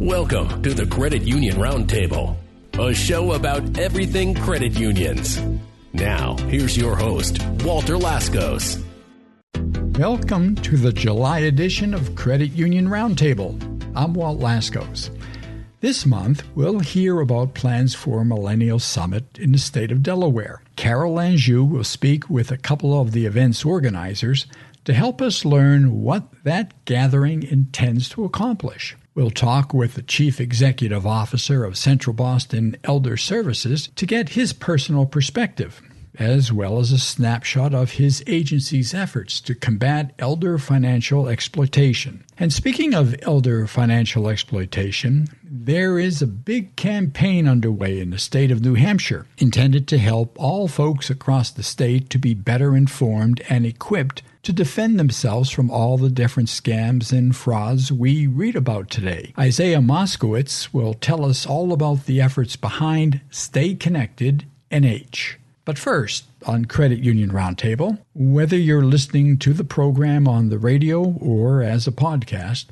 Welcome to the Credit Union Roundtable, a show about everything credit unions. Now, here's your host, Walter Laskos. Welcome to the July edition of Credit Union Roundtable. I'm Walt Laskos. This month, we'll hear about plans for Millennial Summit in the state of Delaware. Carol Anjou will speak with a couple of the event's organizers to help us learn what that gathering intends to accomplish. We'll talk with the Chief Executive Officer of Central Boston Elder Services to get his personal perspective, as well as a snapshot of his agency's efforts to combat elder financial exploitation. And speaking of elder financial exploitation, there is a big campaign underway in the state of New Hampshire intended to help all folks across the state to be better informed and equipped to defend themselves from all the different scams and frauds we read about today. Isaiah Moskowitz will tell us all about the efforts behind Stay Connected NH. But first, on Credit Union Roundtable, whether you're listening to the program on the radio or as a podcast,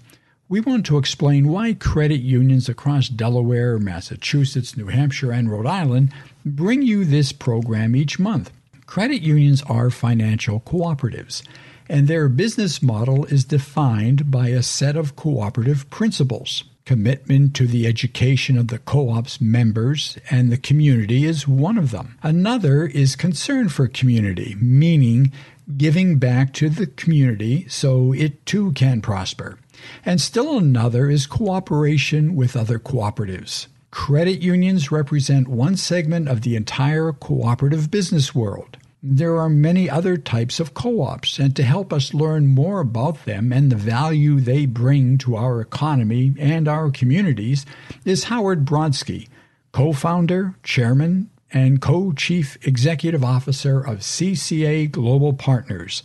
we want to explain why credit unions across Delaware, Massachusetts, New Hampshire, and Rhode Island bring you this program each month. Credit unions are financial cooperatives, and their business model is defined by a set of cooperative principles. Commitment to the education of the co-op's members and the community is one of them. Another is concern for community, meaning giving back to the community so it too can prosper. And still another is cooperation with other cooperatives. Credit unions represent one segment of the entire cooperative business world. There are many other types of co-ops, and to help us learn more about them and the value they bring to our economy and our communities is Howard Brodsky, co-founder, chairman, and co-chief executive officer of CCA Global Partners,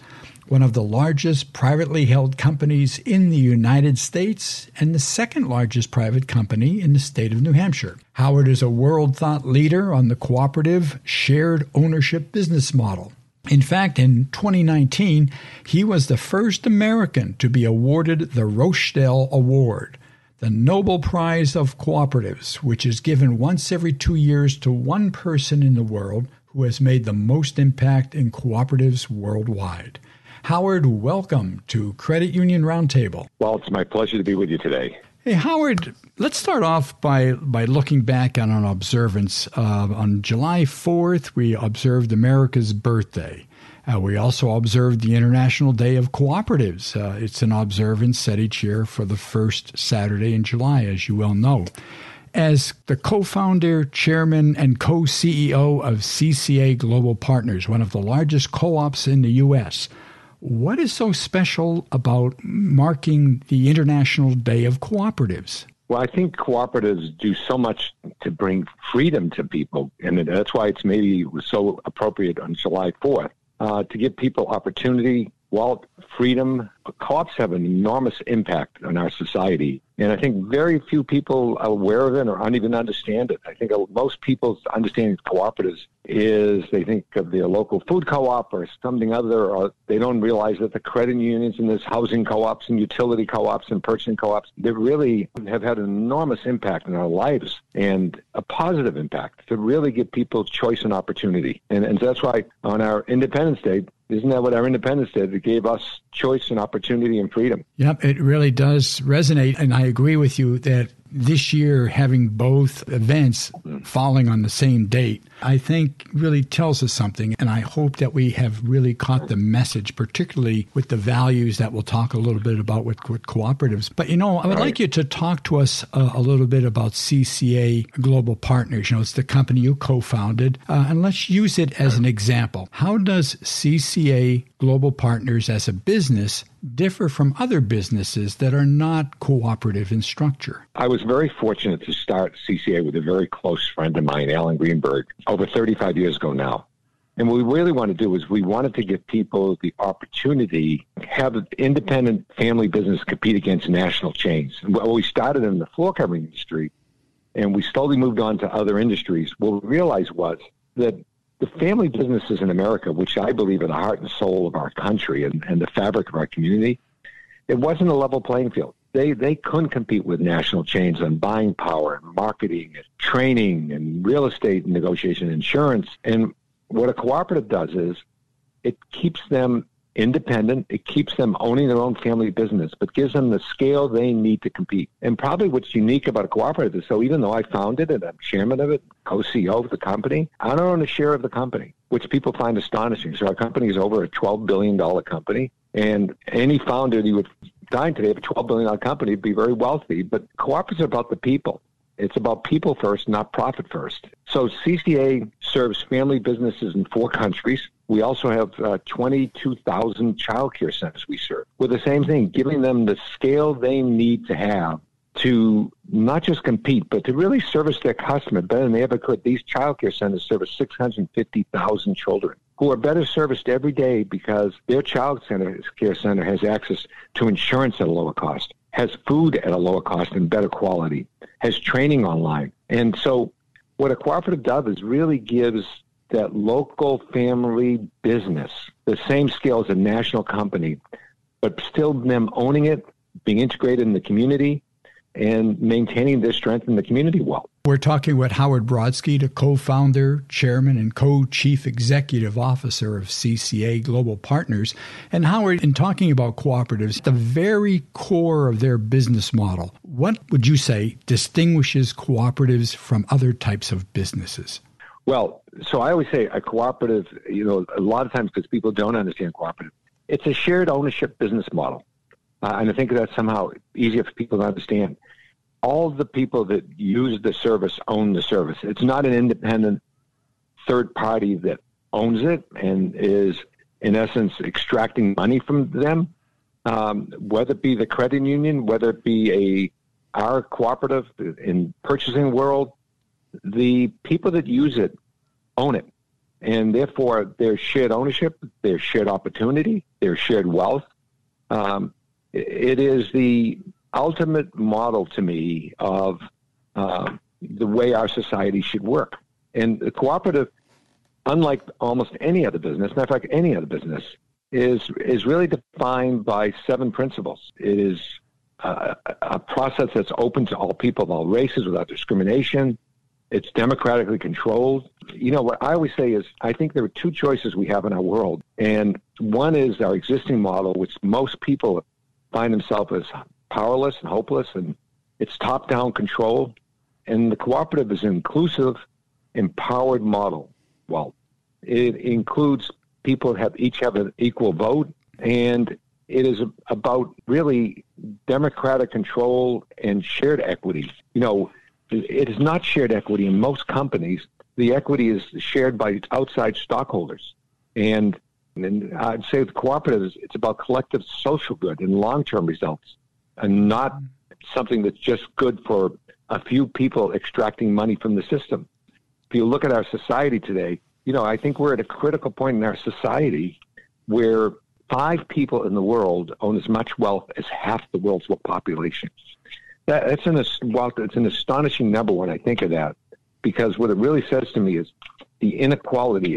one of the largest privately held companies in the United States and the second largest private company in the state of New Hampshire. Howard is a world thought leader on the cooperative shared ownership business model. In fact, in 2019, he was the first American to be awarded the Rochdale Award, the Nobel Prize of Cooperatives, which is given once every 2 years to one person in the world who has made the most impact in cooperatives worldwide. Howard, welcome to Credit Union Roundtable. Well, it's my pleasure to be with you today. Hey, Howard, let's start off by looking back on an observance. On July 4th, we observed America's birthday. We also observed the International Day of Cooperatives. It's an observance set each year for the first Saturday in July, as you well know. As the co-founder, chairman, and co-CEO of CCA Global Partners, one of the largest co-ops in the U.S., what is so special about marking the International Day of Cooperatives? Well, I think cooperatives do so much to bring freedom to people, and that's why it's maybe so appropriate on July 4th, to give people opportunity, wealth, freedom. Co-ops have an enormous impact on our society, and I think very few people are aware of it or don't even understand it. I think most people's understanding of cooperatives is they think of their local food co-op or something other, or they don't realize that the credit unions and there's housing co-ops and utility co-ops and purchasing co-ops, they really have had an enormous impact in our lives and a positive impact to really give people choice and opportunity. And that's why on our Independence Day, isn't that what our independence did? It gave us choice and opportunity and freedom. Yep, it really does resonate. And I agree with you that this year, having both events falling on the same date, I think really tells us something. And I hope that we have really caught the message, particularly with the values that we'll talk a little bit about with cooperatives. But, you know, I would like you to talk to us a little bit about CCA Global Partners. You know, it's the company you co-founded. And let's use it as an example. How does CCA Global Partners as a business differ from other businesses that are not cooperative in structure? I was very fortunate to start CCA with a very close friend of mine, Alan Greenberg, over 35 years ago now. And what we really want to do is we wanted to give people the opportunity to have an independent family business compete against national chains. And while we started in the floor covering industry and we slowly moved on to other industries, what we realized was that the family businesses in America, which I believe are the heart and soul of our country and the fabric of our community, it wasn't a level playing field. They couldn't compete with national chains on buying power, and marketing, and training, and real estate negotiation, insurance. And what a cooperative does is it keeps them independent. It keeps them owning their own family business, but gives them the scale they need to compete. And probably what's unique about a cooperative is, so even though I founded it, I'm chairman of it, co-CEO of the company, I don't own a share of the company, which people find astonishing. So our company is over a $12 billion company. And any founder that you would find today of a $12 billion company would be very wealthy. But cooperatives are about the people. It's about people first, not profit first. So CCA serves family businesses in 4 countries. We also have 22,000 child care centers we serve. With the same thing, giving them the scale they need to have to not just compete, but to really service their customer better than they ever could. These child care centers service 650,000 children who are better serviced every day because their child care center has access to insurance at a lower cost, has food at a lower cost and better quality, has training online. And so what a cooperative does is really gives that local family business the same scale as a national company, but still them owning it, being integrated in the community, and maintaining their strength in the community well. We're talking with Howard Brodsky, the co-founder, chairman, and co-chief executive officer of CCA Global Partners. And Howard, in talking about cooperatives, the very core of their business model, what would you say distinguishes cooperatives from other types of businesses? Well, so I always say a cooperative, a lot of times because people don't understand cooperative, it's a shared ownership business model. And I think that's somehow easier for people to understand. All the people that use the service own the service. It's not an independent third party that owns it and is, in essence, extracting money from them, whether it be the credit union, whether it be our cooperative in purchasing world. The people that use it own it, and therefore there's shared ownership, there's shared opportunity, there's shared wealth. It is the ultimate model to me of the way our society should work. And the cooperative, unlike almost any other business, matter of fact, any other business, is really defined by 7 principles. It is a process that's open to all people of all races without discrimination. It's democratically controlled. What I always say is I think there are 2 choices we have in our world. And one is our existing model, which most people find themselves as powerless and hopeless, and it's top-down control. And the cooperative is an inclusive, empowered model. Well, it includes people who each have an equal vote, and it is about really democratic control and shared equity. It is not shared equity in most companies. The equity is shared by outside stockholders. And I'd say with cooperatives, it's about collective social good and long-term results, and not something that's just good for a few people extracting money from the system. If you look at our society today, I think we're at a critical point in our society where 5 people in the world own as much wealth as half the world's population. It's an astonishing number when I think of that, because what it really says to me is the inequality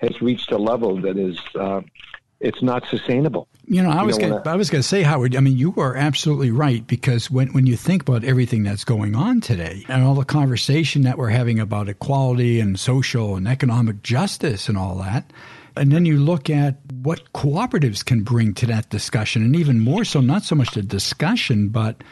has reached a level that is it's not sustainable. I was going to say, Howard, you are absolutely right, because when you think about everything that's going on today and all the conversation that we're having about equality and social and economic justice and all that, and then you look at what cooperatives can bring to that discussion, and even more so, not so much the discussion, but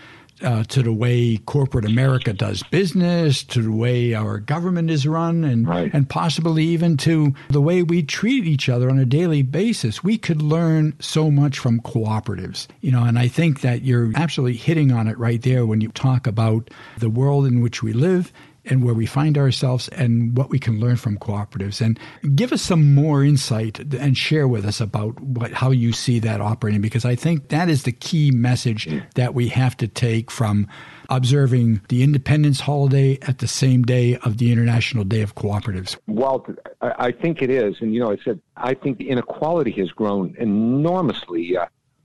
to the way corporate America does business, to the way our government is run, and and possibly even to the way we treat each other on a daily basis. We could learn so much from cooperatives, and I think that you're absolutely hitting on it right there when you talk about the world in which we live and where we find ourselves and what we can learn from cooperatives. And give us some more insight and share with us about how you see that operating, because I think that is the key message that we have to take from observing the Independence holiday at the same day of the International Day of Cooperatives. Well, I think it is. And, I think the inequality has grown enormously.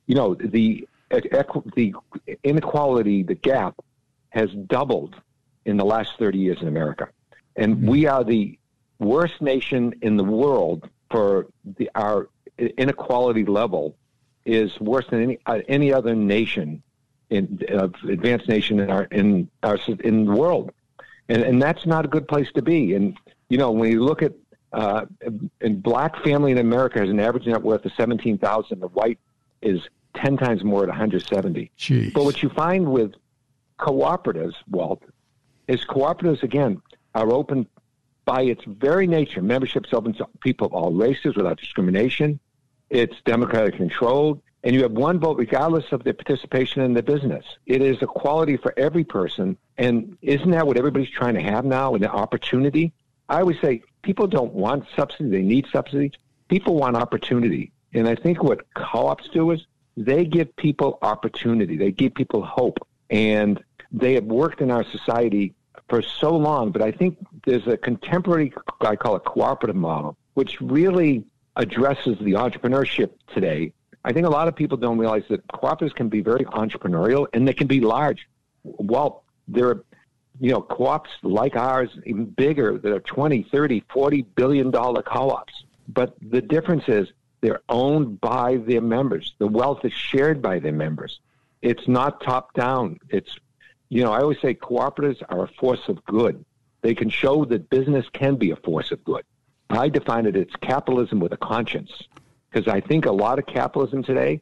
The inequality, the gap has doubled in the last 30 years in America. And we are the worst nation in the world for our inequality level is worse than any other nation of advanced nation in the world, and that's not a good place to be. And you know, when you look at and black family in America has an average net worth of $17,000. The white is 10 times more at $170,000. Jeez. But what you find with cooperatives, Walt, is cooperatives again are open by its very nature. Membership's open to people of all races without discrimination. It's democratic controlled, and you have one vote regardless of their participation in the business. It is equality for every person, and isn't that what everybody's trying to have now, an opportunity? I always say people don't want subsidy. They need subsidy. People want opportunity, and I think what co-ops do is they give people opportunity. They give people hope, and they have worked in our society for so long, but I think there's a contemporary, I call it cooperative model, which really addresses the entrepreneurship today. I think a lot of people don't realize that cooperatives can be very entrepreneurial, and they can be large. Well, there are, you know, co-ops like ours, even bigger, that are $20, $30, $40 billion co-ops. But the difference is they're owned by their members. The wealth is shared by their members. It's not top down. It's, you know, I always say cooperatives are a force of good. They can show that business can be a force of good. I define it as capitalism with a conscience, because I think a lot of capitalism today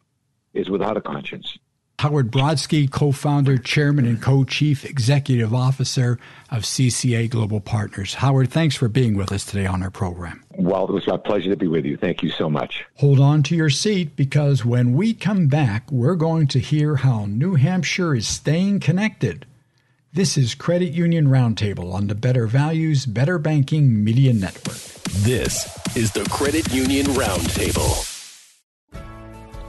is without a conscience. Howard Brodsky, co-founder, chairman, and co-chief executive officer of CCA Global Partners. Howard, thanks for being with us today on our program. Well, it was my pleasure to be with you. Thank you so much. Hold on to your seat, because when we come back, we're going to hear how New Hampshire is staying connected. This is Credit Union Roundtable on the Better Values, Better Banking Media Network. This is the Credit Union Roundtable.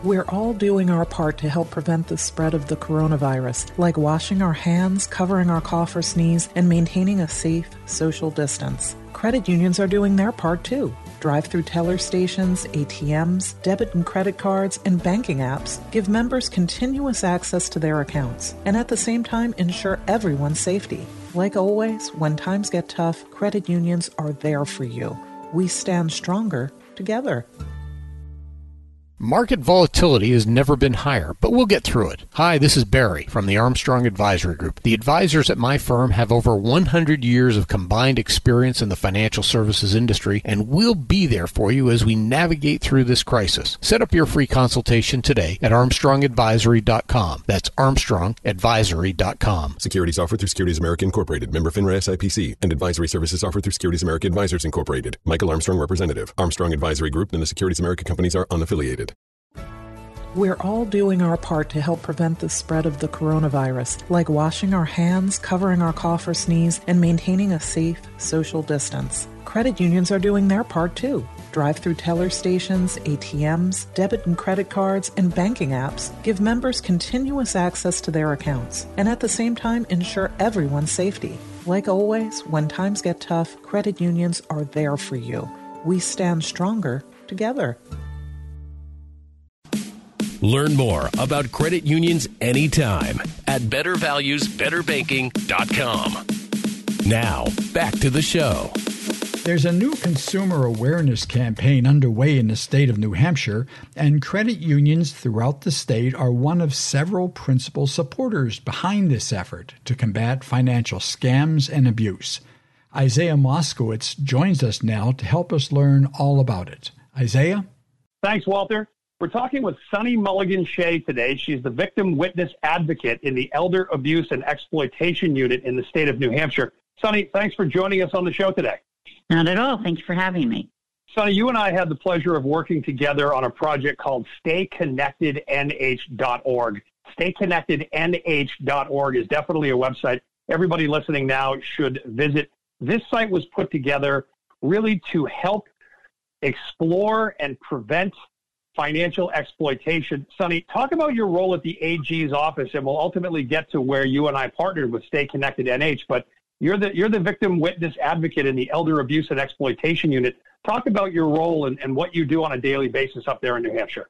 We're all doing our part to help prevent the spread of the coronavirus, like washing our hands, covering our cough or sneeze, and maintaining a safe social distance. Credit unions are doing their part, too. Drive-through teller stations, ATMs, debit and credit cards, and banking apps give members continuous access to their accounts, and at the same time ensure everyone's safety. Like always, when times get tough, credit unions are there for you. We stand stronger together. Market volatility has never been higher, but we'll get through it. Hi, this is Barry from the Armstrong Advisory Group. The advisors at my firm have over 100 years of combined experience in the financial services industry, and we'll be there for you as we navigate through this crisis. Set up your free consultation today at armstrongadvisory.com. That's armstrongadvisory.com. Securities offered through Securities America Incorporated, member FINRA SIPC, and advisory services offered through Securities America Advisors Incorporated. Michael Armstrong, representative. Armstrong Advisory Group and the Securities America companies are unaffiliated. We're all doing our part to help prevent the spread of the coronavirus, like washing our hands, covering our cough or sneeze, and maintaining a safe social distance. Credit unions are doing their part, too. Drive-through teller stations, ATMs, debit and credit cards, and banking apps give members continuous access to their accounts, and at the same time ensure everyone's safety. Like always, when times get tough, credit unions are there for you. We stand stronger together. Learn more about credit unions anytime at bettervaluesbetterbanking.com. Now, back to the show. There's a new consumer awareness campaign underway in the state of New Hampshire, and credit unions throughout the state are one of several principal supporters behind this effort to combat financial scams and abuse. Isaiah Moskowitz joins us now to help us learn all about it. Isaiah? Thanks, Walter. We're talking with Sunny Mulligan Shea today. She's the victim witness advocate in the Elder Abuse and Exploitation Unit in the state of New Hampshire. Sunny, thanks for joining us on the show today. Not at all. Thanks for having me. Sunny, you and I had the pleasure of working together on a project called StayConnectedNH.org. StayConnectedNH.org is definitely a website everybody listening now should visit. This site was put together really to help explore and prevent financial exploitation. Sunny, talk about your role at the AG's office, and we'll ultimately get to where you and I partnered with Stay Connected NH, but you're the victim witness advocate in the Elder Abuse and Exploitation Unit. Talk about your role and what you do on a daily basis up there in New Hampshire.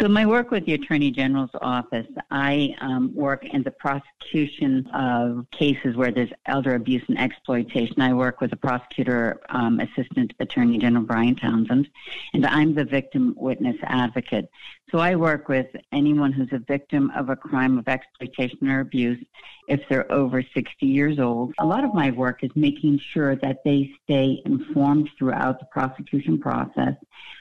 So my work with the Attorney General's office, I work in the prosecution of cases where there's elder abuse and exploitation. I work with the prosecutor, Assistant Attorney General Brian Townsend, and I'm the victim witness advocate. So I work with anyone who's a victim of a crime of exploitation or abuse if they're over 60 years old. A lot of my work is making sure that they stay informed throughout the prosecution process,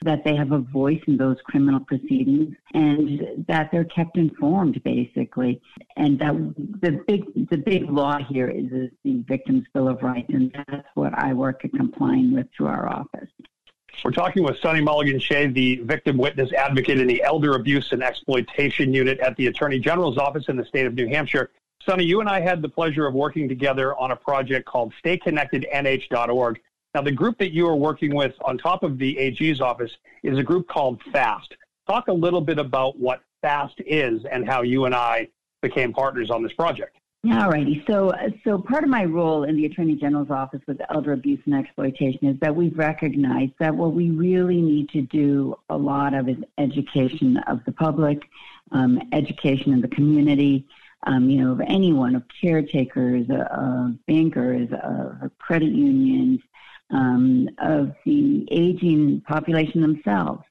that they have a voice in those criminal proceedings, and that they're kept informed, basically. And that the big law here is the Victims' Bill of Rights, and that's what I work at complying with through our office. We're talking with Sunny Mulligan Shea, the victim witness advocate in the Elder Abuse and Exploitation Unit at the Attorney General's office in the state of New Hampshire. Sunny, you and I had the pleasure of working together on a project called StayConnectedNH.org. Now, the group that you are working with on top of the AG's office is a group called FAST. Talk a little bit about what FAST is and how you and I became partners on this project. All righty. So part of my role in the Attorney General's office with elder abuse and exploitation is that we've recognized that what we really need to do a lot of is education of the public, education in the community, of anyone, of caretakers, of bankers, of credit unions, of the aging population themselves.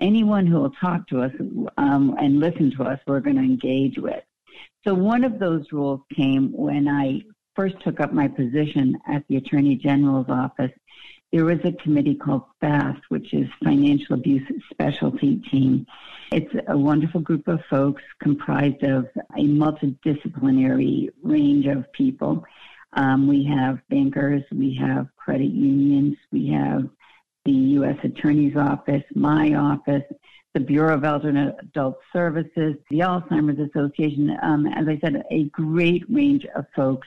Anyone who will talk to us and listen to us, we're going to engage with. So one of those rules came when I first took up my position at the Attorney General's office. There was a committee called FAST, which is Financial Abuse Specialty Team. It's a wonderful group of folks comprised of a multidisciplinary range of people. We have bankers, we have credit unions, we have the U.S. Attorney's Office, my office, the Bureau of Elder and Adult Services, the Alzheimer's Association, as I said, a great range of folks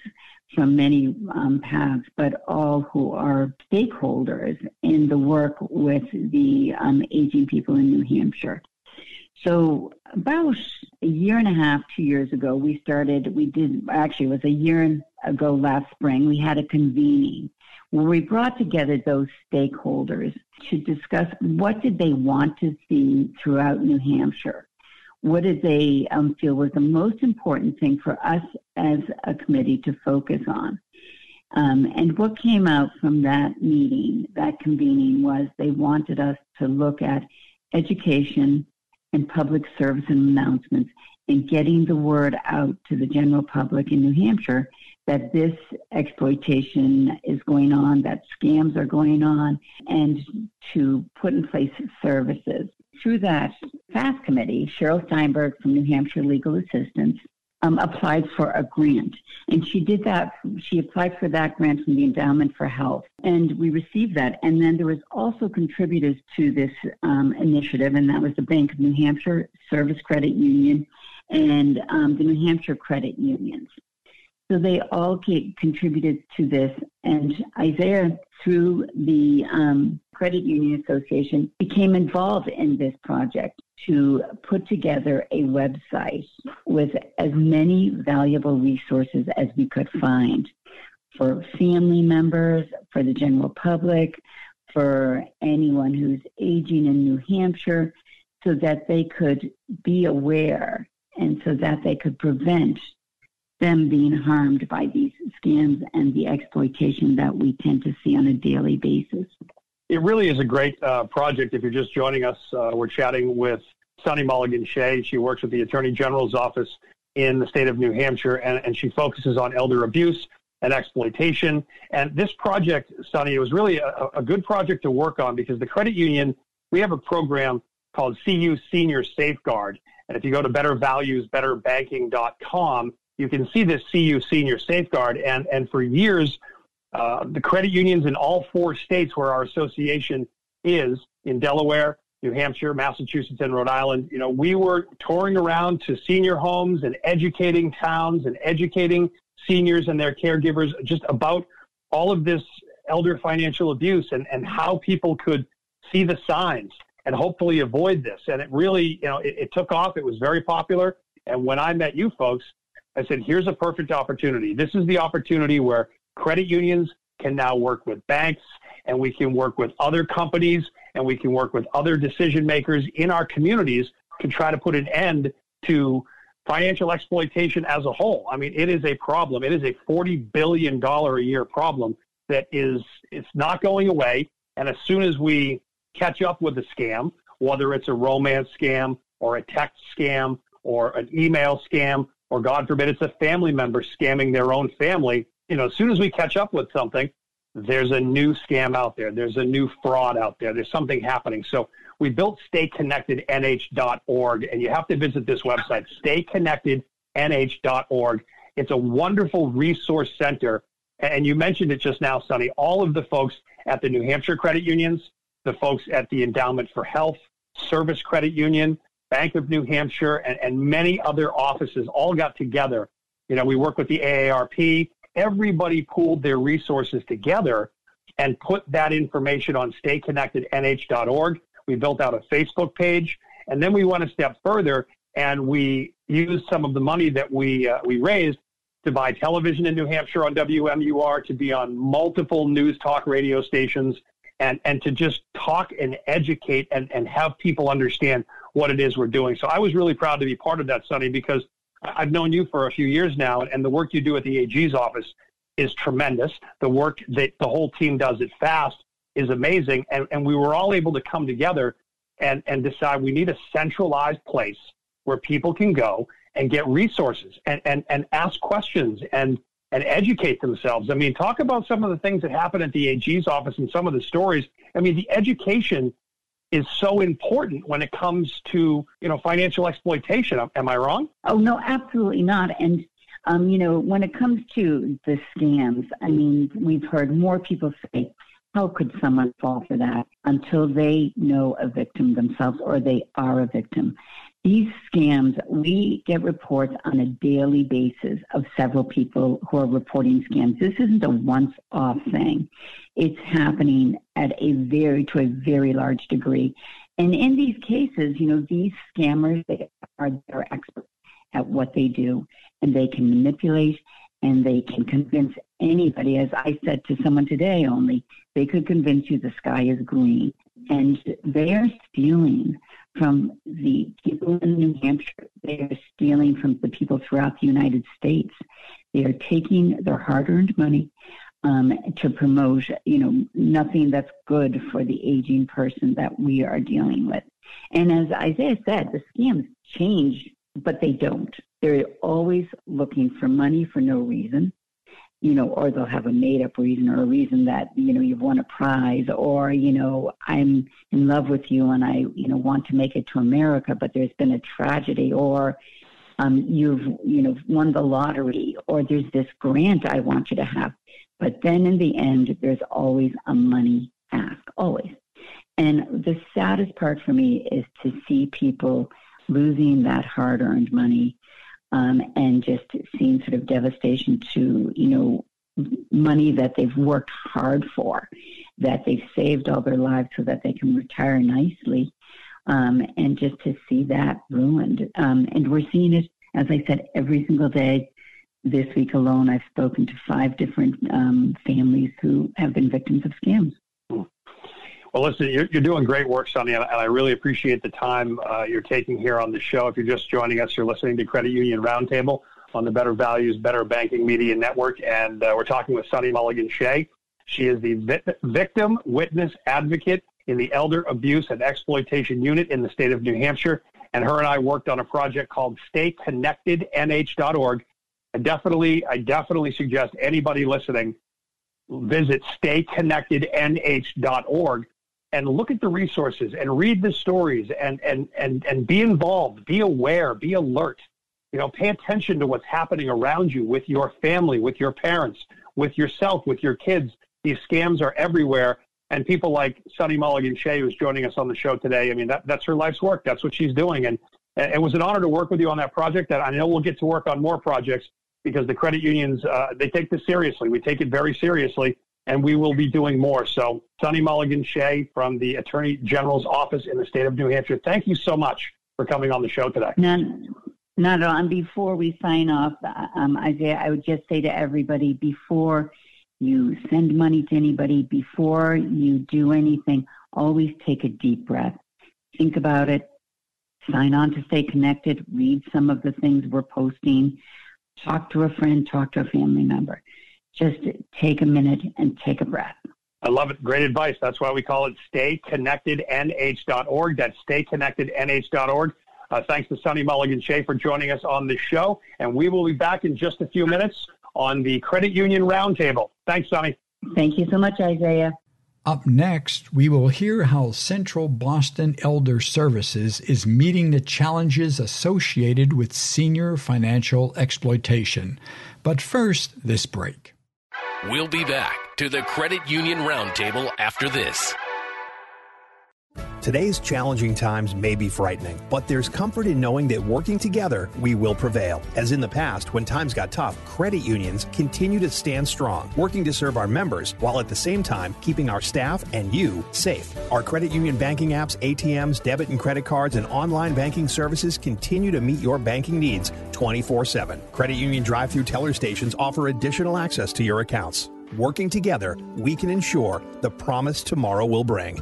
from many paths, but all who are stakeholders in the work with the aging people in New Hampshire. So about a year and a half, 2 years ago, it was a year ago last spring, we had a convening where we brought together those stakeholders to discuss what did they want to see throughout New Hampshire. What did they feel was the most important thing for us as a committee to focus on? And what came out from that meeting, that convening, was they wanted us to look at education and public service announcements and getting the word out to the general public in New Hampshire that this exploitation is going on, that scams are going on, and to put in place services. Through that FAST committee, Cheryl Steinberg from New Hampshire Legal Assistance applied for a grant. And she did that. She applied for that grant from the Endowment for Health. And we received that. And then there was also contributors to this initiative, and that was the Bank of New Hampshire, Service Credit Union, and the New Hampshire Credit Unions. So they all contributed to this, and Isaiah, through the Credit Union Association, became involved in this project to put together a website with as many valuable resources as we could find for family members, for the general public, for anyone who's aging in New Hampshire, so that they could be aware and so that they could prevent them being harmed by these scams and the exploitation that we tend to see on a daily basis. It really is a great project. If you're just joining us, we're chatting with Sunny Mulligan Shea. She works with the Attorney General's office in the state of New Hampshire, and she focuses on elder abuse and exploitation. And this project, Sunny, it was really a good project to work on because the credit union, we have a program called CU Senior Safeguard. And if you go to bettervaluesbetterbanking.com, you can see this CU Senior Safeguard, and for years, the credit unions in all four states where our association is, in Delaware, New Hampshire, Massachusetts, and Rhode Island, we were touring around to senior homes and educating towns and educating seniors and their caregivers just about all of this elder financial abuse and how people could see the signs and hopefully avoid this. And it really, it took off. It was very popular. And when I met you folks, I said, here's a perfect opportunity. This is the opportunity where credit unions can now work with banks, and we can work with other companies, and we can work with other decision makers in our communities to try to put an end to financial exploitation as a whole. I mean, it is a problem. It is a $40 billion a year problem that it's not going away. And as soon as we catch up with the scam, whether it's a romance scam or a text scam or an email scam, or God forbid, it's a family member scamming their own family, you know, as soon as we catch up with something, there's a new scam out there. There's a new fraud out there. There's something happening. So we built StayConnectedNH.org, and you have to visit this website, StayConnectedNH.org. It's a wonderful resource center. And you mentioned it just now, Sunny, all of the folks at the New Hampshire credit unions, the folks at the Endowment for Health, Service Credit Union, Bank of New Hampshire, and many other offices all got together. You know, we work with the AARP. Everybody pooled their resources together and put that information on StayConnectedNH.org. We built out a Facebook page, and then we went a step further, and we used some of the money that we raised to buy television in New Hampshire on WMUR, to be on multiple news talk radio stations, and to just talk and educate and have people understand what it is we're doing. So I was really proud to be part of that, Sunny, because I've known you for a few years now, and the work you do at the AG's office is tremendous. The work that the whole team does at FAST is amazing, and we were all able to come together and decide we need a centralized place where people can go and get resources and ask questions and educate themselves. I mean, talk about some of the things that happen at the AG's office and some of the stories. I mean, the education is so important when it comes to, you know, financial exploitation. Am I wrong? Oh, no, absolutely not. And, you know, when it comes to the scams, I mean, we've heard more people say, how could someone fall for that, until they know a victim themselves or they are a victim. These scams, we get reports on a daily basis of several people who are reporting scams. This isn't a once-off thing. It's happening at a very large degree. And in these cases, you know, these scammers, they're experts at what they do, and they can manipulate and they can convince anybody. As I said to someone today only, they could convince you the sky is green. And they are stealing from the people in New Hampshire. They are stealing from the people throughout the United States. They are taking their hard-earned money to promote, you know, nothing that's good for the aging person that we are dealing with. And as Isaiah said, the scams change, but they don't. They're always looking for money for no reason, you know, or they'll have a made-up reason, or a reason that, you know, you've won a prize, or, you know, I'm in love with you and I, you know, want to make it to America, but there's been a tragedy, or you've, you know, won the lottery, or there's this grant I want you to have. But then in the end, there's always a money ask, always. And the saddest part for me is to see people losing that hard-earned money. And just seeing sort of devastation to, you know, money that they've worked hard for, that they've saved all their lives so that they can retire nicely, and just to see that ruined. And we're seeing it, as I said, every single day. This week alone, I've spoken to 5 different families who have been victims of scams. Well, listen, you're doing great work, Sunny, and I really appreciate the time you're taking here on the show. If you're just joining us, you're listening to Credit Union Roundtable on the Better Values, Better Banking Media Network, and we're talking with Sunny Mulligan Shea. She is the victim witness advocate in the Elder Abuse and Exploitation Unit in the state of New Hampshire, and her and I worked on a project called StayConnectedNH.org. I definitely suggest anybody listening visit StayConnectedNH.org. And look at the resources and read the stories and be involved, be aware, be alert. You know, pay attention to what's happening around you with your family, with your parents, with yourself, with your kids. These scams are everywhere. And people like Sunny Mulligan Shea, who's joining us on the show today, I mean, that's her life's work. That's what she's doing. And it was an honor to work with you on that project. And I know we'll get to work on more projects, because the credit unions, they take this seriously. We take it very seriously. And we will be doing more. So, Sunny Mulligan Shea from the Attorney General's Office in the state of New Hampshire, thank you so much for coming on the show today. Not at all. And before we sign off, Isaiah, I would just say to everybody, before you send money to anybody, before you do anything, always take a deep breath. Think about it. Sign on to Stay Connected. Read some of the things we're posting. Talk to a friend. Talk to a family member. Just take a minute and take a breath. I love it. Great advice. That's why we call it StayConnectedNH.org. That's StayConnectedNH.org. Thanks to Sunny Mulligan Shea for joining us on the show. And we will be back in just a few minutes on the Credit Union Roundtable. Thanks, Sunny. Thank you so much, Isaiah. Up next, we will hear how Central Boston Elder Services is meeting the challenges associated with senior financial exploitation. But first, this break. We'll be back to the Credit Union Roundtable after this. Today's challenging times may be frightening, but there's comfort in knowing that working together, we will prevail. As in the past, when times got tough, credit unions continue to stand strong, working to serve our members while at the same time keeping our staff and you safe. Our credit union banking apps, ATMs, debit and credit cards, and online banking services continue to meet your banking needs 24/7. Credit union drive-through teller stations offer additional access to your accounts. Working together, we can ensure the promise tomorrow will bring.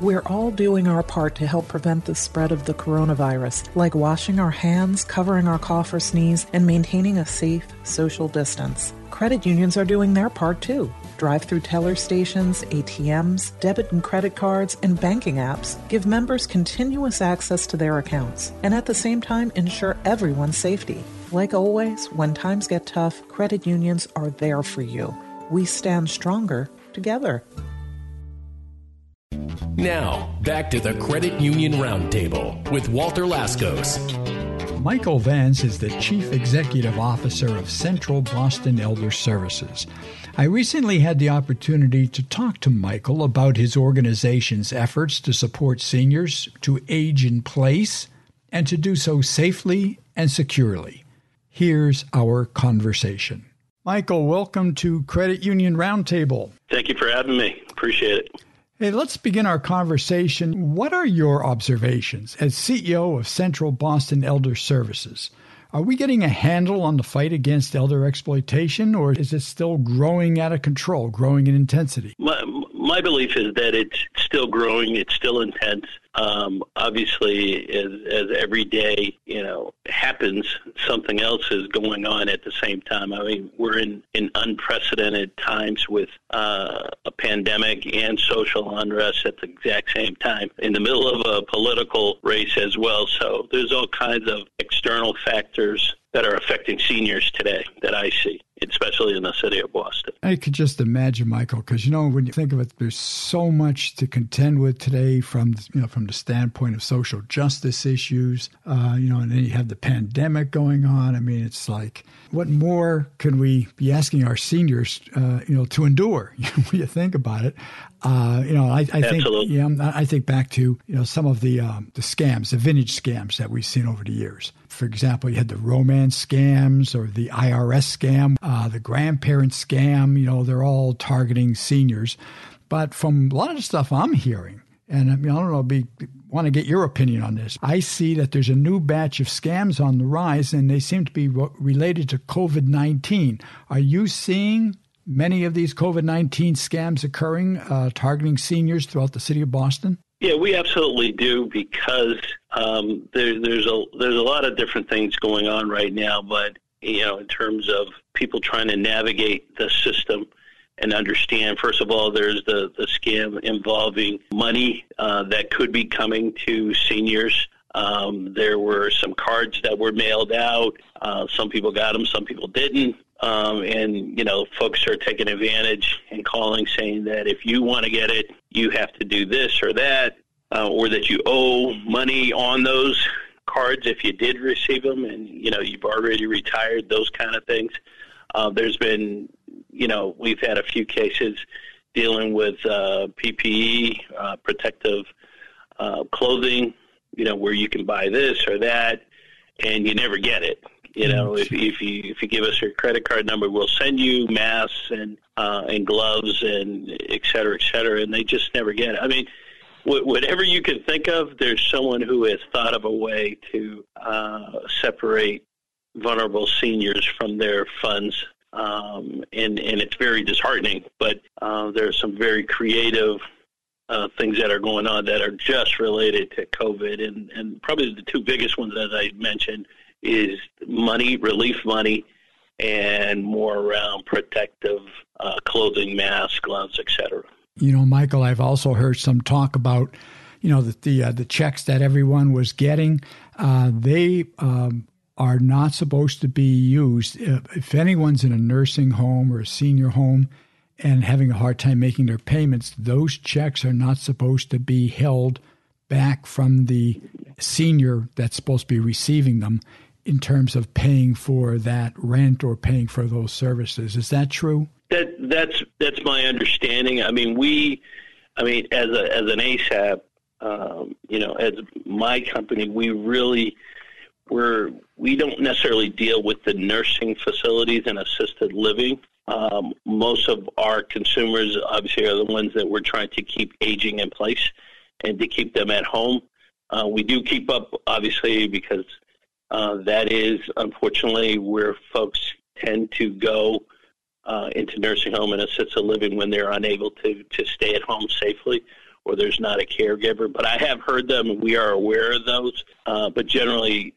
We're all doing our part to help prevent the spread of the coronavirus, like washing our hands, covering our cough or sneeze, and maintaining a safe social distance. Credit unions are doing their part, too. Drive-through teller stations, ATMs, debit and credit cards, and banking apps give members continuous access to their accounts, and at the same time ensure everyone's safety. Like always, when times get tough, credit unions are there for you. We stand stronger together. Now, back to the Credit Union Roundtable with Walter Laskos. Michael Vance is the Chief Executive Officer of Central Boston Elder Services. I recently had the opportunity to talk to Michael about his organization's efforts to support seniors to age in place and to do so safely and securely. Here's our conversation. Michael, welcome to Credit Union Roundtable. Thank you for having me. Appreciate it. Hey, let's begin our conversation. What are your observations as CEO of Central Boston Elder Services? Are we getting a handle on the fight against elder exploitation, or is it still growing out of control, growing in intensity? My belief is that it's still growing. It's still intense. Obviously, as every day, happens, something else is going on at the same time. I mean, we're in unprecedented times with a pandemic and social unrest at the exact same time, in the middle of a political race as well. So there's all kinds of external factors that are affecting seniors today that I see, especially in the city of Boston. I could just imagine, Michael, because, when you think of it, there's so much to contend with today from the standpoint of social justice issues, and then you have the pandemic going on. I mean, it's like, what more can we be asking our seniors, to endure when you think about it? I think back to, some of the scams, the vintage scams that we've seen over the years. For example, you had the romance scams or the IRS scam, the grandparent scam, they're all targeting seniors. But from a lot of the stuff I'm hearing, and I don't know, want to get your opinion on this. I see that there's a new batch of scams on the rise, and they seem to be related to COVID-19. Are you seeing many of these COVID-19 scams occurring, targeting seniors throughout the city of Boston? Yeah, we absolutely do, because there's a lot of different things going on right now. But, in terms of people trying to navigate the system and understand, first of all, there's the scam involving money that could be coming to seniors. There were some cards that were mailed out. Some people got them, some people didn't. And folks are taking advantage and calling, saying that if you want to get it, you have to do this or that, or that you owe money on those cards if you did receive them, and, you've already retired, those kind of things. There's been, we've had a few cases dealing with PPE, protective clothing, where you can buy this or that, and you never get it. If you give us your credit card number, we'll send you masks and gloves and et cetera, and they just never get it. I mean, whatever you can think of, there's someone who has thought of a way to separate vulnerable seniors from their funds and it's very disheartening. But there are some very creative things that are going on that are just related to COVID, and probably the two biggest ones that I mentioned is money, relief money, and more around protective clothing, masks, gloves, et cetera. You know, Michael, I've also heard some talk about, you know, the checks that everyone was getting. They are not supposed to be used. If anyone's in a nursing home or a senior home and having a hard time making their payments, those checks are not supposed to be held back from the senior that's supposed to be receiving them in terms of paying for that rent or paying for those services. Is that true? That's my understanding. I mean, as an ASAP, you know, as my company, we don't necessarily deal with the nursing facilities and assisted living. Most of our consumers, obviously, are the ones that we're trying to keep aging in place and to keep them at home. We do keep up, obviously, because that is, unfortunately, where folks tend to go into nursing home and assisted living when they're unable to stay at home safely or there's not a caregiver. But I have heard them, and we are aware of those. But generally,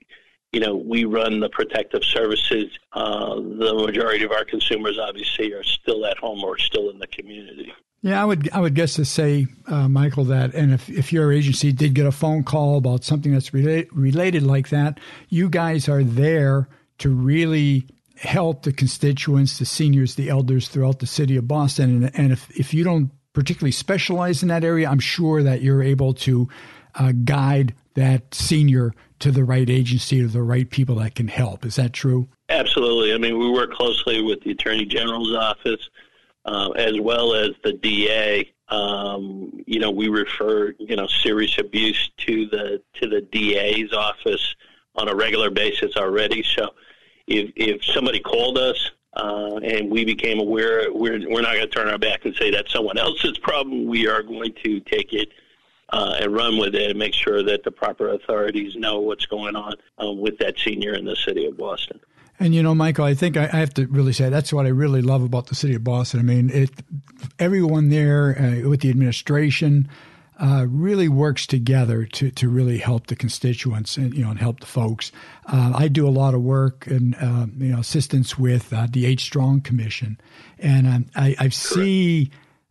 you know, we run the protective services. The majority of our consumers, obviously, are still at home or still in the community. Yeah, I would guess to say, Michael, that and if your agency did get a phone call about something that's related like that, you guys are there to really help the constituents, the seniors, the elders throughout the city of Boston. And if you don't particularly specialize in that area, I'm sure that you're able to guide that senior to the right agency or the right people that can help. Is that true? Absolutely. I mean, we work closely with the Attorney General's office as well as the DA. You know, we refer, you know, serious abuse to the DA's office on a regular basis already. So if somebody called us and we became aware, we're not going to turn our back and say that's someone else's problem. We are going to take it and run with it and make sure that the proper authorities know what's going on with that senior in the city of Boston. And, you know, Michael, I think I have to really say that's what I really love about the city of Boston. I mean, everyone there with the administration really works together to really help the constituents and, you know, and help the folks. I do a lot of work and, you know, assistance with the Age Strong Commission. And I see,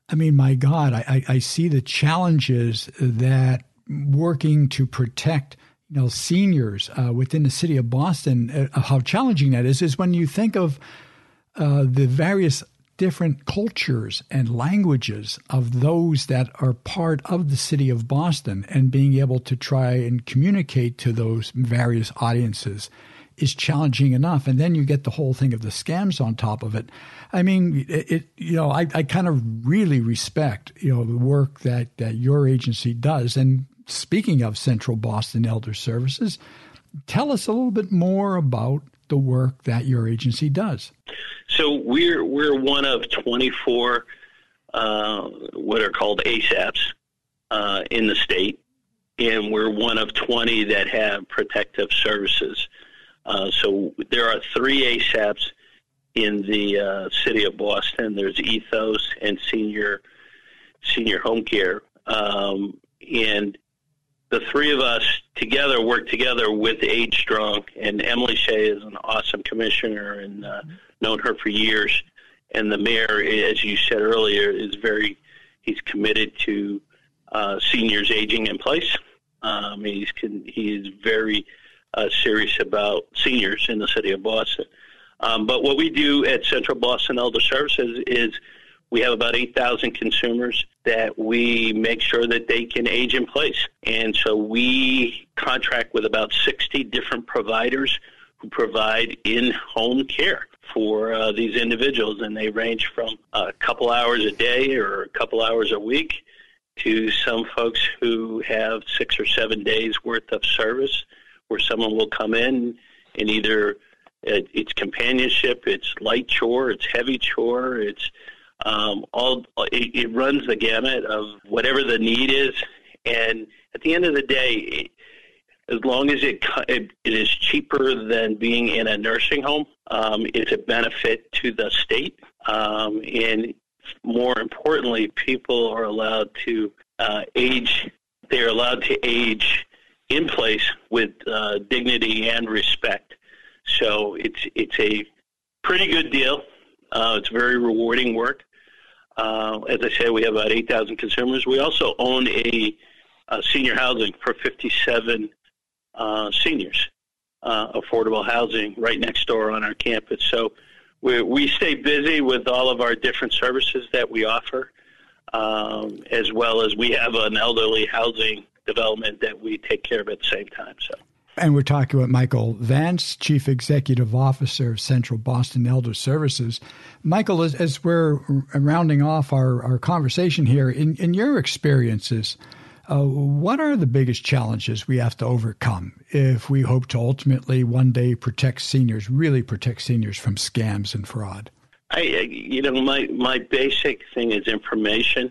I mean, my God, I see the challenges that working to protect, you know, seniors within the city of Boston, how challenging that is when you think of the various different cultures and languages of those that are part of the city of Boston and being able to try and communicate to those various audiences is challenging enough. And then you get the whole thing of the scams on top of it. I mean, you know, I kind of really respect, you know, the work that your agency does. And speaking of Central Boston Elder Services, tell us a little bit more about the work that your agency does. So we're one of 24 what are called ASAPs in the state, and we're one of 20 that have protective services. So there are 3 ASAPs in the city of Boston. There's Ethos and Senior Home Care, and the 3 of us together work together with Age Strong, and Emily Shea is an awesome commissioner and known her for years. And the mayor, as you said earlier, he's committed to seniors aging in place. He is very serious about seniors in the city of Boston. But what we do at Central Boston Elder Services is we have about 8,000 consumers that we make sure that they can age in place. And so we contract with about 60 different providers who provide in-home care for these individuals. And they range from a couple hours a day or a couple hours a week to some folks who have 6 or 7 days worth of service where someone will come in and either it's companionship, it's light chore, it's heavy chore, it's it runs the gamut of whatever the need is. And at the end of the day, as long as it is cheaper than being in a nursing home. It's a benefit to the state. And more importantly, people are allowed to age. They're allowed to age in place with dignity and respect. So it's a pretty good deal. It's very rewarding work. As I said, we have about 8,000 consumers. We also own a senior housing for 57 seniors, affordable housing right next door on our campus. So we stay busy with all of our different services that we offer, as well as we have an elderly housing development that we take care of at the same time. So. And we're talking with Michael Vance, Chief Executive Officer of Central Boston Elder Services. Michael, as we're rounding off our conversation here, in your experiences, what are the biggest challenges we have to overcome if we hope to ultimately one day protect seniors, really protect seniors from scams and fraud? My basic thing is information.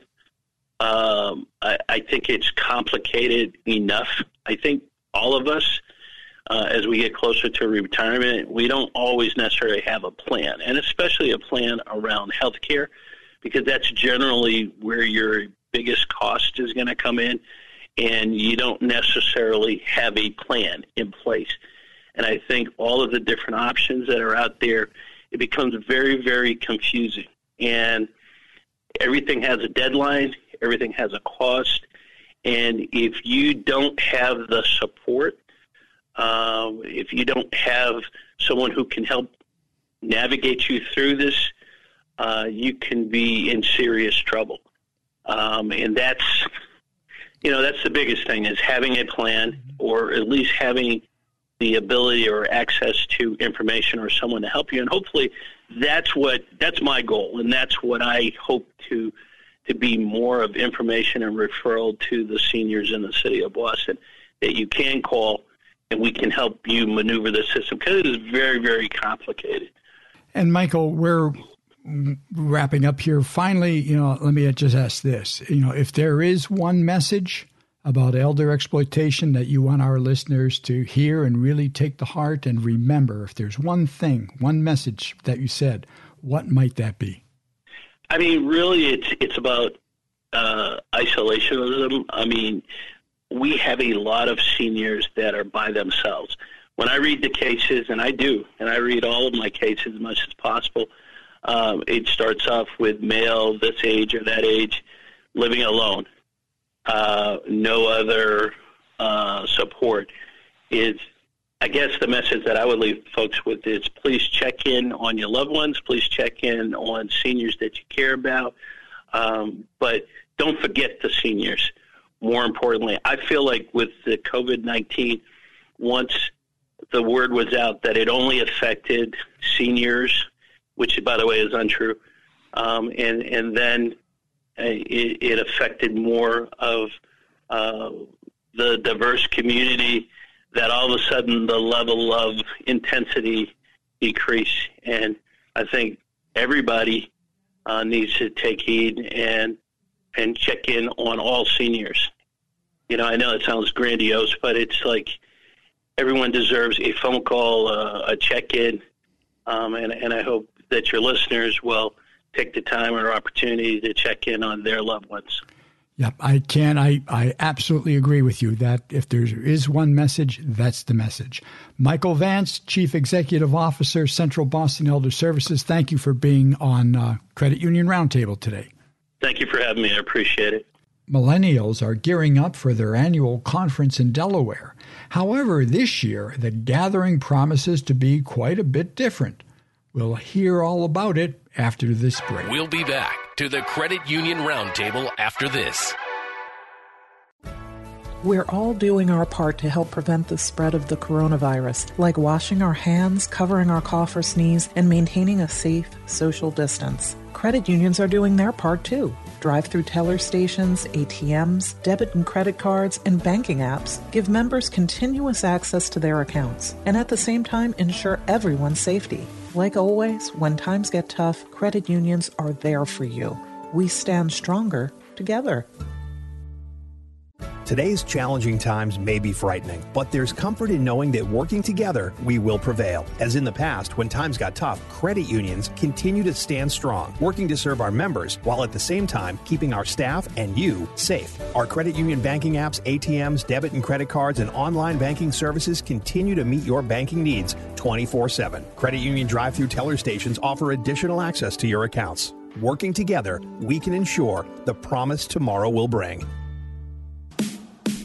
I think it's complicated enough. I think all of us, as we get closer to retirement, we don't always necessarily have a plan, and especially a plan around healthcare, because that's generally where your biggest cost is going to come in, and you don't necessarily have a plan in place. And I think all of the different options that are out there, it becomes very, very confusing. And everything has a deadline, everything has a cost, and if you don't have the support, if you don't have someone who can help navigate you through this, you can be in serious trouble. And that's the biggest thing, is having a plan, or at least having the ability or access to information or someone to help you. And hopefully that's my goal. And that's what I hope to be more of, information and referral to the seniors in the city of Boston, that you can call and we can help you maneuver the system, because it is very, very complicated. And Michael, we're wrapping up here. Finally, let me just ask this, if there is one message about elder exploitation that you want our listeners to hear and really take to heart and remember, if there's one thing, one message that you said, what might that be? I mean, really, it's about isolationism. I mean, we have a lot of seniors that are by themselves. When I read the cases, and I read all of my cases as much as possible, it starts off with male this age or that age, living alone, no other support. I guess the message that I would leave folks with is, please check in on your loved ones. Please check in on seniors that you care about. But don't forget the seniors. More importantly, I feel like with the COVID-19, once the word was out that it only affected seniors, which, by the way, is untrue, and then it affected more of the diverse community, that all of a sudden the level of intensity decreased. And I think everybody needs to take heed and check in on all seniors. I know it sounds grandiose, but it's like everyone deserves a phone call, a check-in, and I hope that your listeners will take the time or opportunity to check in on their loved ones. Yep, I absolutely agree with you that if there is one message, that's the message. Michael Vance, Chief Executive Officer, Central Boston Elder Services, thank you for being on Credit Union Roundtable today. Thank you for having me. I appreciate it. Millennials are gearing up for their annual conference in Delaware. However, this year, the gathering promises to be quite a bit different. We'll hear all about it after this break. We'll be back to the Credit Union Roundtable after this. We're all doing our part to help prevent the spread of the coronavirus, like washing our hands, covering our cough or sneeze, and maintaining a safe social distance. Credit unions are doing their part, too. Drive-through teller stations, ATMs, debit and credit cards, and banking apps give members continuous access to their accounts, and at the same time ensure everyone's safety. Like always, when times get tough, credit unions are there for you. We stand stronger together. Today's challenging times may be frightening, but there's comfort in knowing that working together, we will prevail. As in the past, when times got tough, credit unions continue to stand strong, working to serve our members while at the same time keeping our staff and you safe. Our credit union banking apps, ATMs, debit and credit cards, and online banking services continue to meet your banking needs 24/7. Credit union drive-through teller stations offer additional access to your accounts. Working together, we can ensure the promise tomorrow will bring.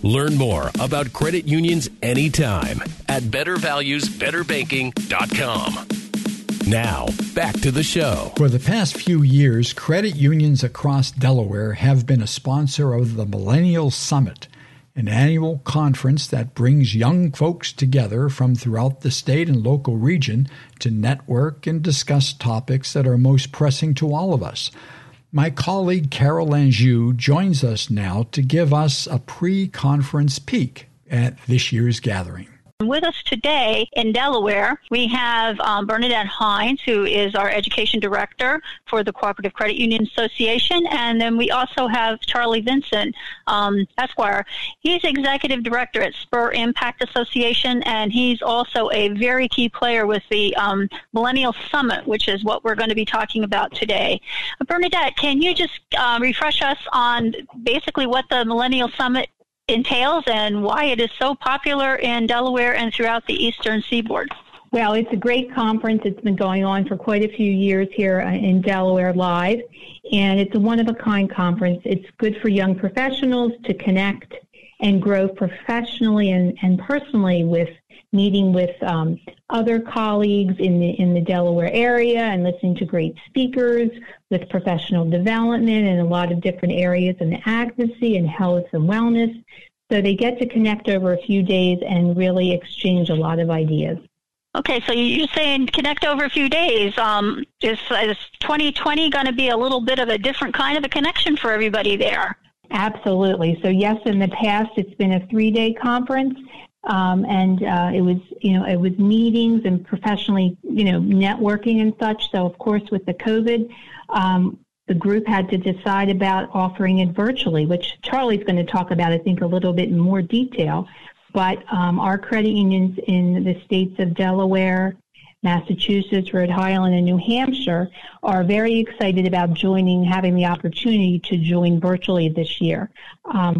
Learn more about credit unions anytime at bettervaluesbetterbanking.com. Now, back to the show. For the past few years, credit unions across Delaware have been a sponsor of the Millennial Summit, an annual conference that brings young folks together from throughout the state and local region to network and discuss topics that are most pressing to all of us. My colleague Carol Anjou joins us now to give us a pre-conference peek at this year's gathering. With us today in Delaware, we have Bernadette Hines, who is our Education Director for the Cooperative Credit Union Association, and then we also have Charlie Vincent, Esquire. He's Executive Director at Spur Impact Association, and he's also a very key player with the Millennial Summit, which is what we're going to be talking about today. Bernadette, can you just refresh us on basically what the Millennial Summit entails and why it is so popular in Delaware and throughout the Eastern Seaboard? Well, it's a great conference. It's been going on for quite a few years here in Delaware Live, and it's a one-of-a-kind conference. It's good for young professionals to connect and grow professionally and personally with meeting with other colleagues in the Delaware area and listening to great speakers with professional development in a lot of different areas in advocacy and health and wellness. So they get to connect over a few days and really exchange a lot of ideas. Okay, so you're saying connect over a few days. Is 2020 going to be a little bit of a different kind of a connection for everybody there? Absolutely. So yes, in the past, it's been a 3-day conference. It was meetings and professionally, networking and such. So of course, with the COVID, the group had to decide about offering it virtually, which Charlie's going to talk about, I think, a little bit in more detail. But our credit unions in the states of Delaware, Massachusetts, Rhode Island, and New Hampshire are very excited about having the opportunity to join virtually this year.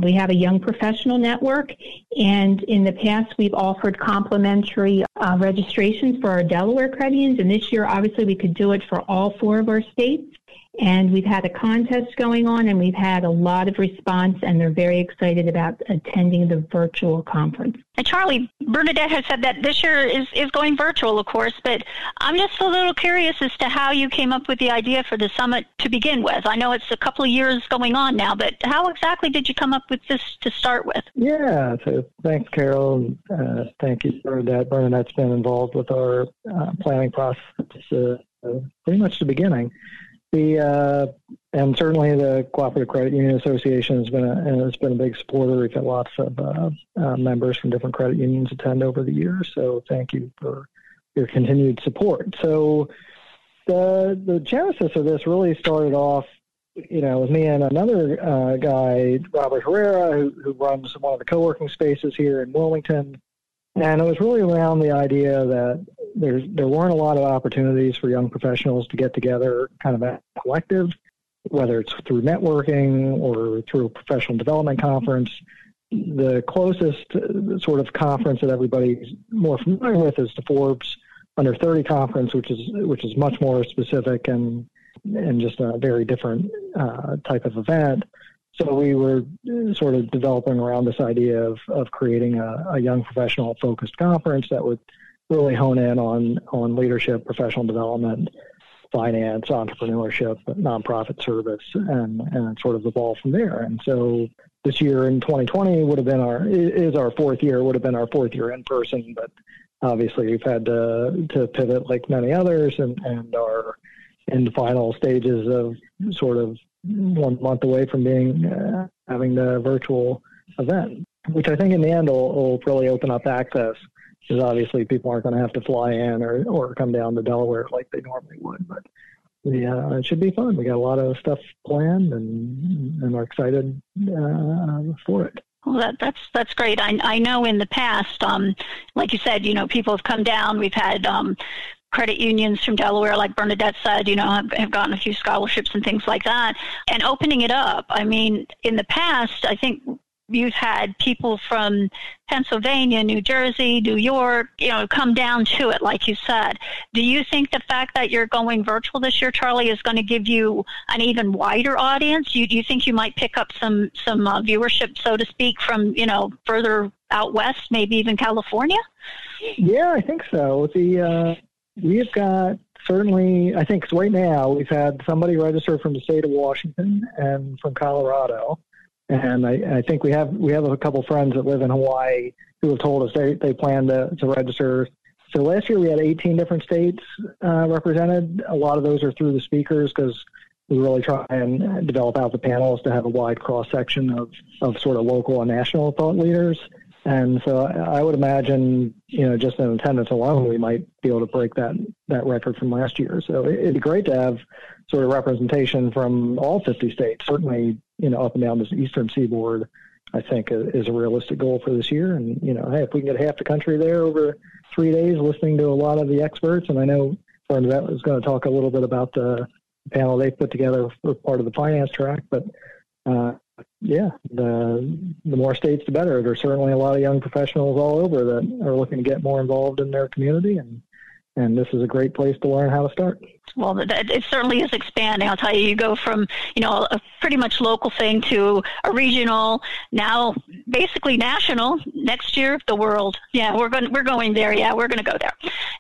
We have a young professional network, and in the past we've offered complimentary registrations for our Delaware credit unions, and this year obviously we could do it for all four of our states. And we've had a contest going on, and we've had a lot of response, and they're very excited about attending the virtual conference. And Charlie, Bernadette has said that this year is going virtual, of course, but I'm just a little curious as to how you came up with the idea for the summit to begin with. I know it's a couple of years going on now, but how exactly did you come up with this to start with? Yeah, so thanks, Carol. Thank you, Bernadette. Bernadette's been involved with our planning process pretty much the beginning. And certainly the Cooperative Credit Union Association has been a big supporter. We've had lots of members from different credit unions attend over the years. So thank you for your continued support. So the genesis of this really started off, with me and another guy, Robert Herrera, who runs one of the co-working spaces here in Wilmington. And it was really around the idea that there weren't a lot of opportunities for young professionals to get together kind of a collective, whether it's through networking or through a professional development conference. The closest sort of conference that everybody's more familiar with is the Forbes Under 30 conference, which is much more specific and just a very different type of event. So we were sort of developing around this idea of creating a young professional-focused conference that would really hone in on leadership, professional development, finance, entrepreneurship, nonprofit service, and sort of evolve from there. And so this year in 2020 would have been our fourth year in person, but obviously we've had to pivot like many others and are in the final stages of sort of 1 month away from having the virtual event, which I think in the end will really open up access, because obviously people aren't going to have to fly in or come down to Delaware like they normally would. But yeah, it should be fun. We got a lot of stuff planned and are excited for it. Well, that's great. I know in the past, like you said, you know, people have come down. We've had credit unions from Delaware, like Bernadette said, you know, have gotten a few scholarships and things like that. And opening it up, I mean, in the past, I think you've had people from Pennsylvania, New Jersey, New York, you know, come down to it, like you said. Do you think the fact that you're going virtual this year, Charlie, is going to give you an even wider audience? Do you think you might pick up some viewership, so to speak, from, you know, further out west, maybe even California? Yeah, I think so. We've got certainly, I think right now, we've had somebody register from the state of Washington and from Colorado. And I think we have a couple friends that live in Hawaii who have told us they plan to register. So last year we had 18 different states represented. A lot of those are through the speakers because we really try and develop out the panels to have a wide cross-section of sort of local and national thought leaders. And so I would imagine, you know, just in attendance alone, we might be able to break that record from last year. So it'd be great to have sort of representation from all 50 states. Certainly, you know, up and down this eastern seaboard, I think is a realistic goal for this year. And, you know, hey, if we can get half the country there over 3 days listening to a lot of the experts, and I know Bernadette was going to talk a little bit about the panel they put together for part of the finance track, but yeah, the more states, the better. There's certainly a lot of young professionals all over that are looking to get more involved in their community, and this is a great place to learn how to start. Well, it certainly is expanding. I'll tell you, you go from, you know, a pretty much local thing to a regional, now basically national. Next year, the world. Yeah, we're going there. Yeah, we're going to go there.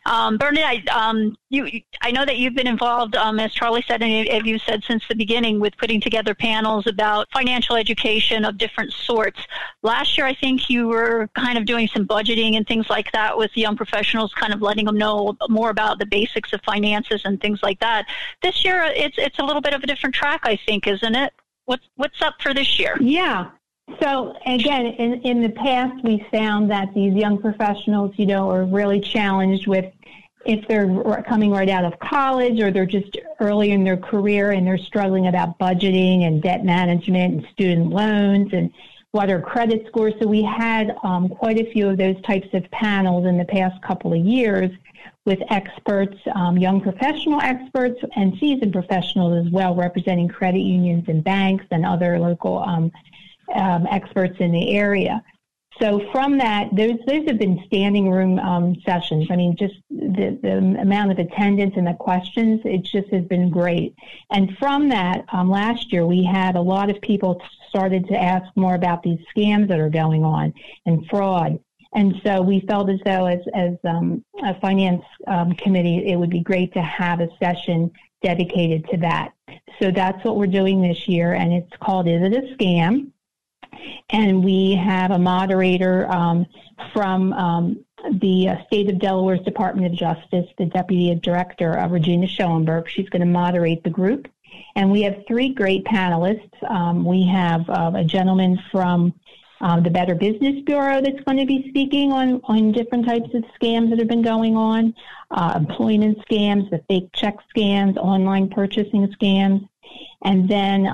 Bernadette, I know that you've been involved, as Charlie said, and you said since the beginning, with putting together panels about financial education of different sorts. Last year, I think you were kind of doing some budgeting and things like that with young professionals, kind of letting them know more about the basics of finances and things like that. This year, it's a little bit of a different track, I think, isn't it? What's up for this year? Yeah. So again, in the past, we found that these young professionals, you know, are really challenged with if they're coming right out of college or they're just early in their career and they're struggling about budgeting and debt management and student loans and what are credit scores. So we had quite a few of those types of panels in the past couple of years with experts, young professional experts and seasoned professionals as well, representing credit unions and banks and other local experts in the area. So from that, those have been standing room sessions. I mean, just the amount of attendance and the questions, it just has been great. And from that, last year, we had a lot of people started to ask more about these scams that are going on and fraud. And so we felt as though as a finance committee, it would be great to have a session dedicated to that. So that's what we're doing this year, and it's called Is It a Scam? And we have a moderator from the State of Delaware's Department of Justice, the Deputy Director, Regina Schoenberg. She's going to moderate the group. And we have three great panelists. We have a gentleman from the Better Business Bureau that's going to be speaking on different types of scams that have been going on, employment scams, the fake check scams, online purchasing scams. And then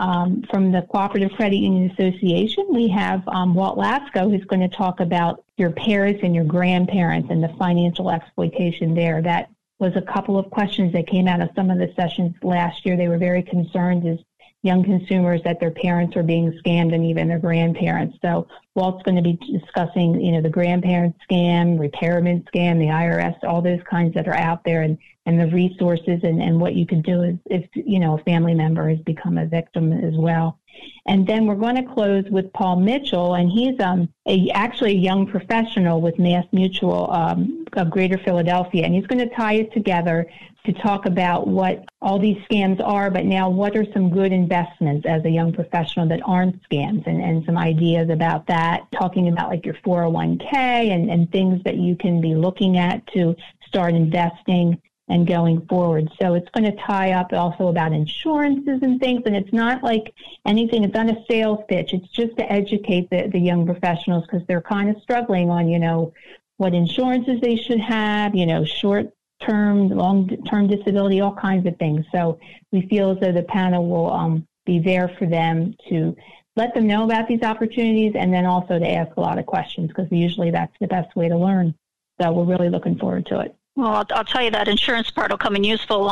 from the Cooperative Credit Union Association, we have Walt Laskos, who's going to talk about your parents and your grandparents and the financial exploitation there. That was a couple of questions that came out of some of the sessions last year. They were very concerned as young consumers that their parents are being scammed and even their grandparents. So Walt's going to be discussing, you know, the grandparent scam, repairman scam, the IRS, all those kinds that are out there and the resources and what you can do is if, you know, a family member has become a victim as well. And then we're going to close with Paul Mitchell, and he's actually a young professional with MassMutual of Greater Philadelphia, and he's going to tie it together to talk about what all these scams are, but now what are some good investments as a young professional that aren't scams, and some ideas about that, talking about like your 401k and things that you can be looking at to start investing and going forward. So it's going to tie up also about insurances and things, and it's not like anything, it's not a sales pitch, it's just to educate the young professionals because they're kind of struggling on, you know, what insurances they should have, you know, short-term, long-term disability, all kinds of things. So we feel as though the panel will be there for them to let them know about these opportunities, and then also to ask a lot of questions, because usually that's the best way to learn. So we're really looking forward to it. Well, I'll tell you that insurance part will come in useful.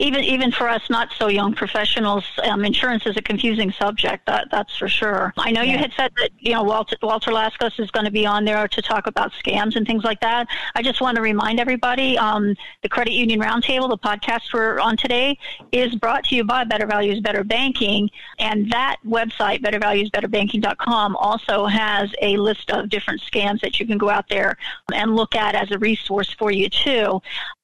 Even for us not so young professionals, insurance is a confusing subject. That's for sure. I know you had said that Walter Laskos is going to be on there to talk about scams and things like that. I just want to remind everybody the Credit Union Roundtable, the podcast we're on today, is brought to you by Better Values Better Banking, and that website bettervaluesbetterbanking.com also has a list of different scams that you can go out there and look at as a resource for you too.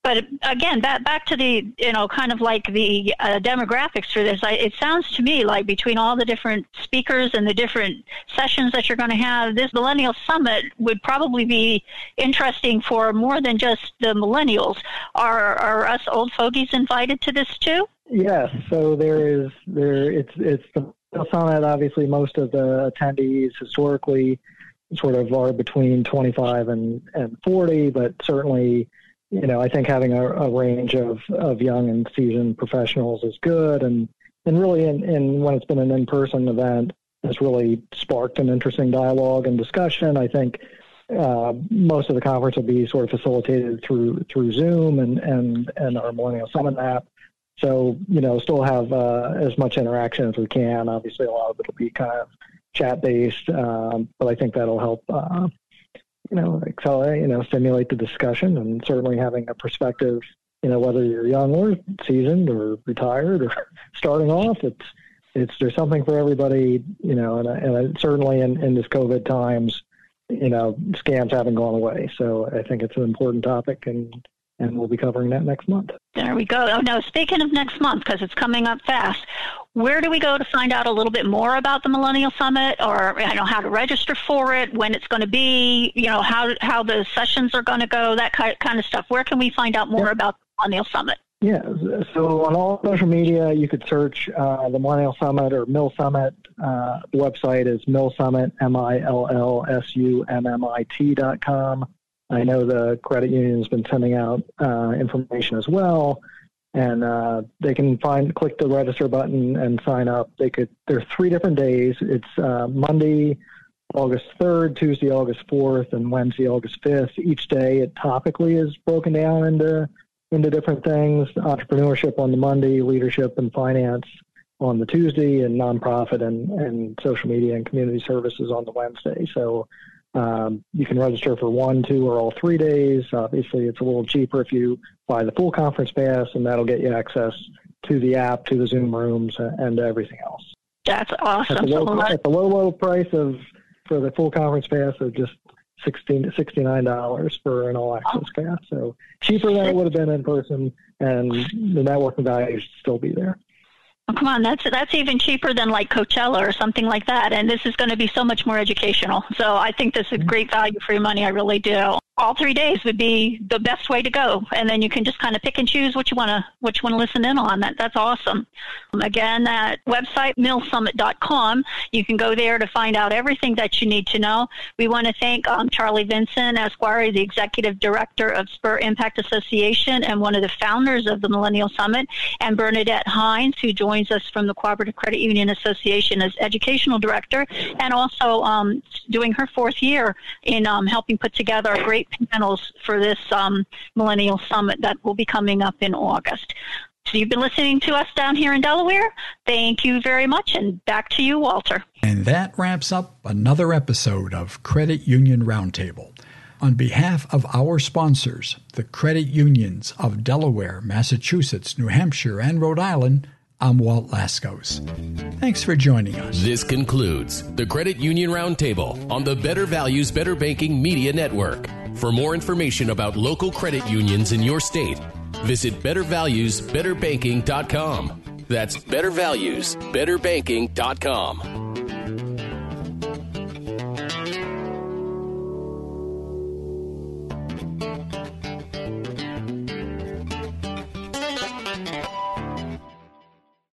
But again, back to the, kind of like the demographics for this, it sounds to me like between all the different speakers and the different sessions that you're going to have, this Millennial Summit would probably be interesting for more than just the millennials. Are us old fogies invited to this too? Yes. So it's the summit. Obviously, most of the attendees historically sort of are between 25 and 40, but certainly, I think having a range of young and seasoned professionals is good. And really, when it's been an in-person event, it's really sparked an interesting dialogue and discussion. I think most of the conference will be sort of facilitated through Zoom and our Millennial Summit app. So, still have as much interaction as we can. Obviously, a lot of it will be kind of chat-based, but I think that'll help accelerate, stimulate the discussion, and certainly having a perspective, whether you're young or seasoned or retired or starting off, there's something for everybody, and certainly in this COVID times, scams haven't gone away. So I think it's an important topic, and we'll be covering that next month. There we go. Oh, no, speaking of next month, because it's coming up fast, where do we go to find out a little bit more about the Millennial Summit, or how to register for it, when it's going to be, how the sessions are going to go, that kind of stuff? Where can we find out more about the Millennial Summit? Yeah, so on all social media, you could search the Millennial Summit or Mill Summit. The website is millsummit, millsummit.com. I know the credit union has been sending out information as well, and they can click the register button and sign up. There are 3 different days. It's Monday, August 3rd, Tuesday, August 4th, and Wednesday, August 5th. Each day, it topically is broken down into different things: entrepreneurship on the Monday, leadership and finance on the Tuesday, and nonprofit and social media and community services on the Wednesday. So. You can register for 1, 2, or all 3 days. Obviously, it's a little cheaper if you buy the full conference pass, and that'll get you access to the app, to the Zoom rooms, and everything else. That's awesome. At the low price for the full conference pass of just $69 for an all-access pass. So cheaper than it would have been in person, and the networking value should still be there. Oh, come on, that's even cheaper than like Coachella or something like that. And this is going to be so much more educational. So I think this is great value for your money. I really do. All 3 days would be the best way to go. And then you can just kind of pick and choose what you want to listen in on. That's awesome. Again, that website, millsummit.com. You can go there to find out everything that you need to know. We want to thank Charlie Vincent, Esquire, the Executive Director of Spur Impact Association and one of the founders of the Millennial Summit, and Bernadette Hines, who joined us from the Cooperative Credit Union Association as Educational Director, and also doing her 4th year in helping put together great panels for this Millennial Summit that will be coming up in August. So you've been listening to us down here in Delaware. Thank you very much, and back to you, Walter. And that wraps up another episode of Credit Union Roundtable. On behalf of our sponsors, the credit unions of Delaware, Massachusetts, New Hampshire, and Rhode Island, I'm Walt Laskos. Thanks for joining us. This concludes the Credit Union Roundtable on the Better Values, Better Banking Media Network. For more information about local credit unions in your state, visit bettervaluesbetterbanking.com. That's bettervaluesbetterbanking.com.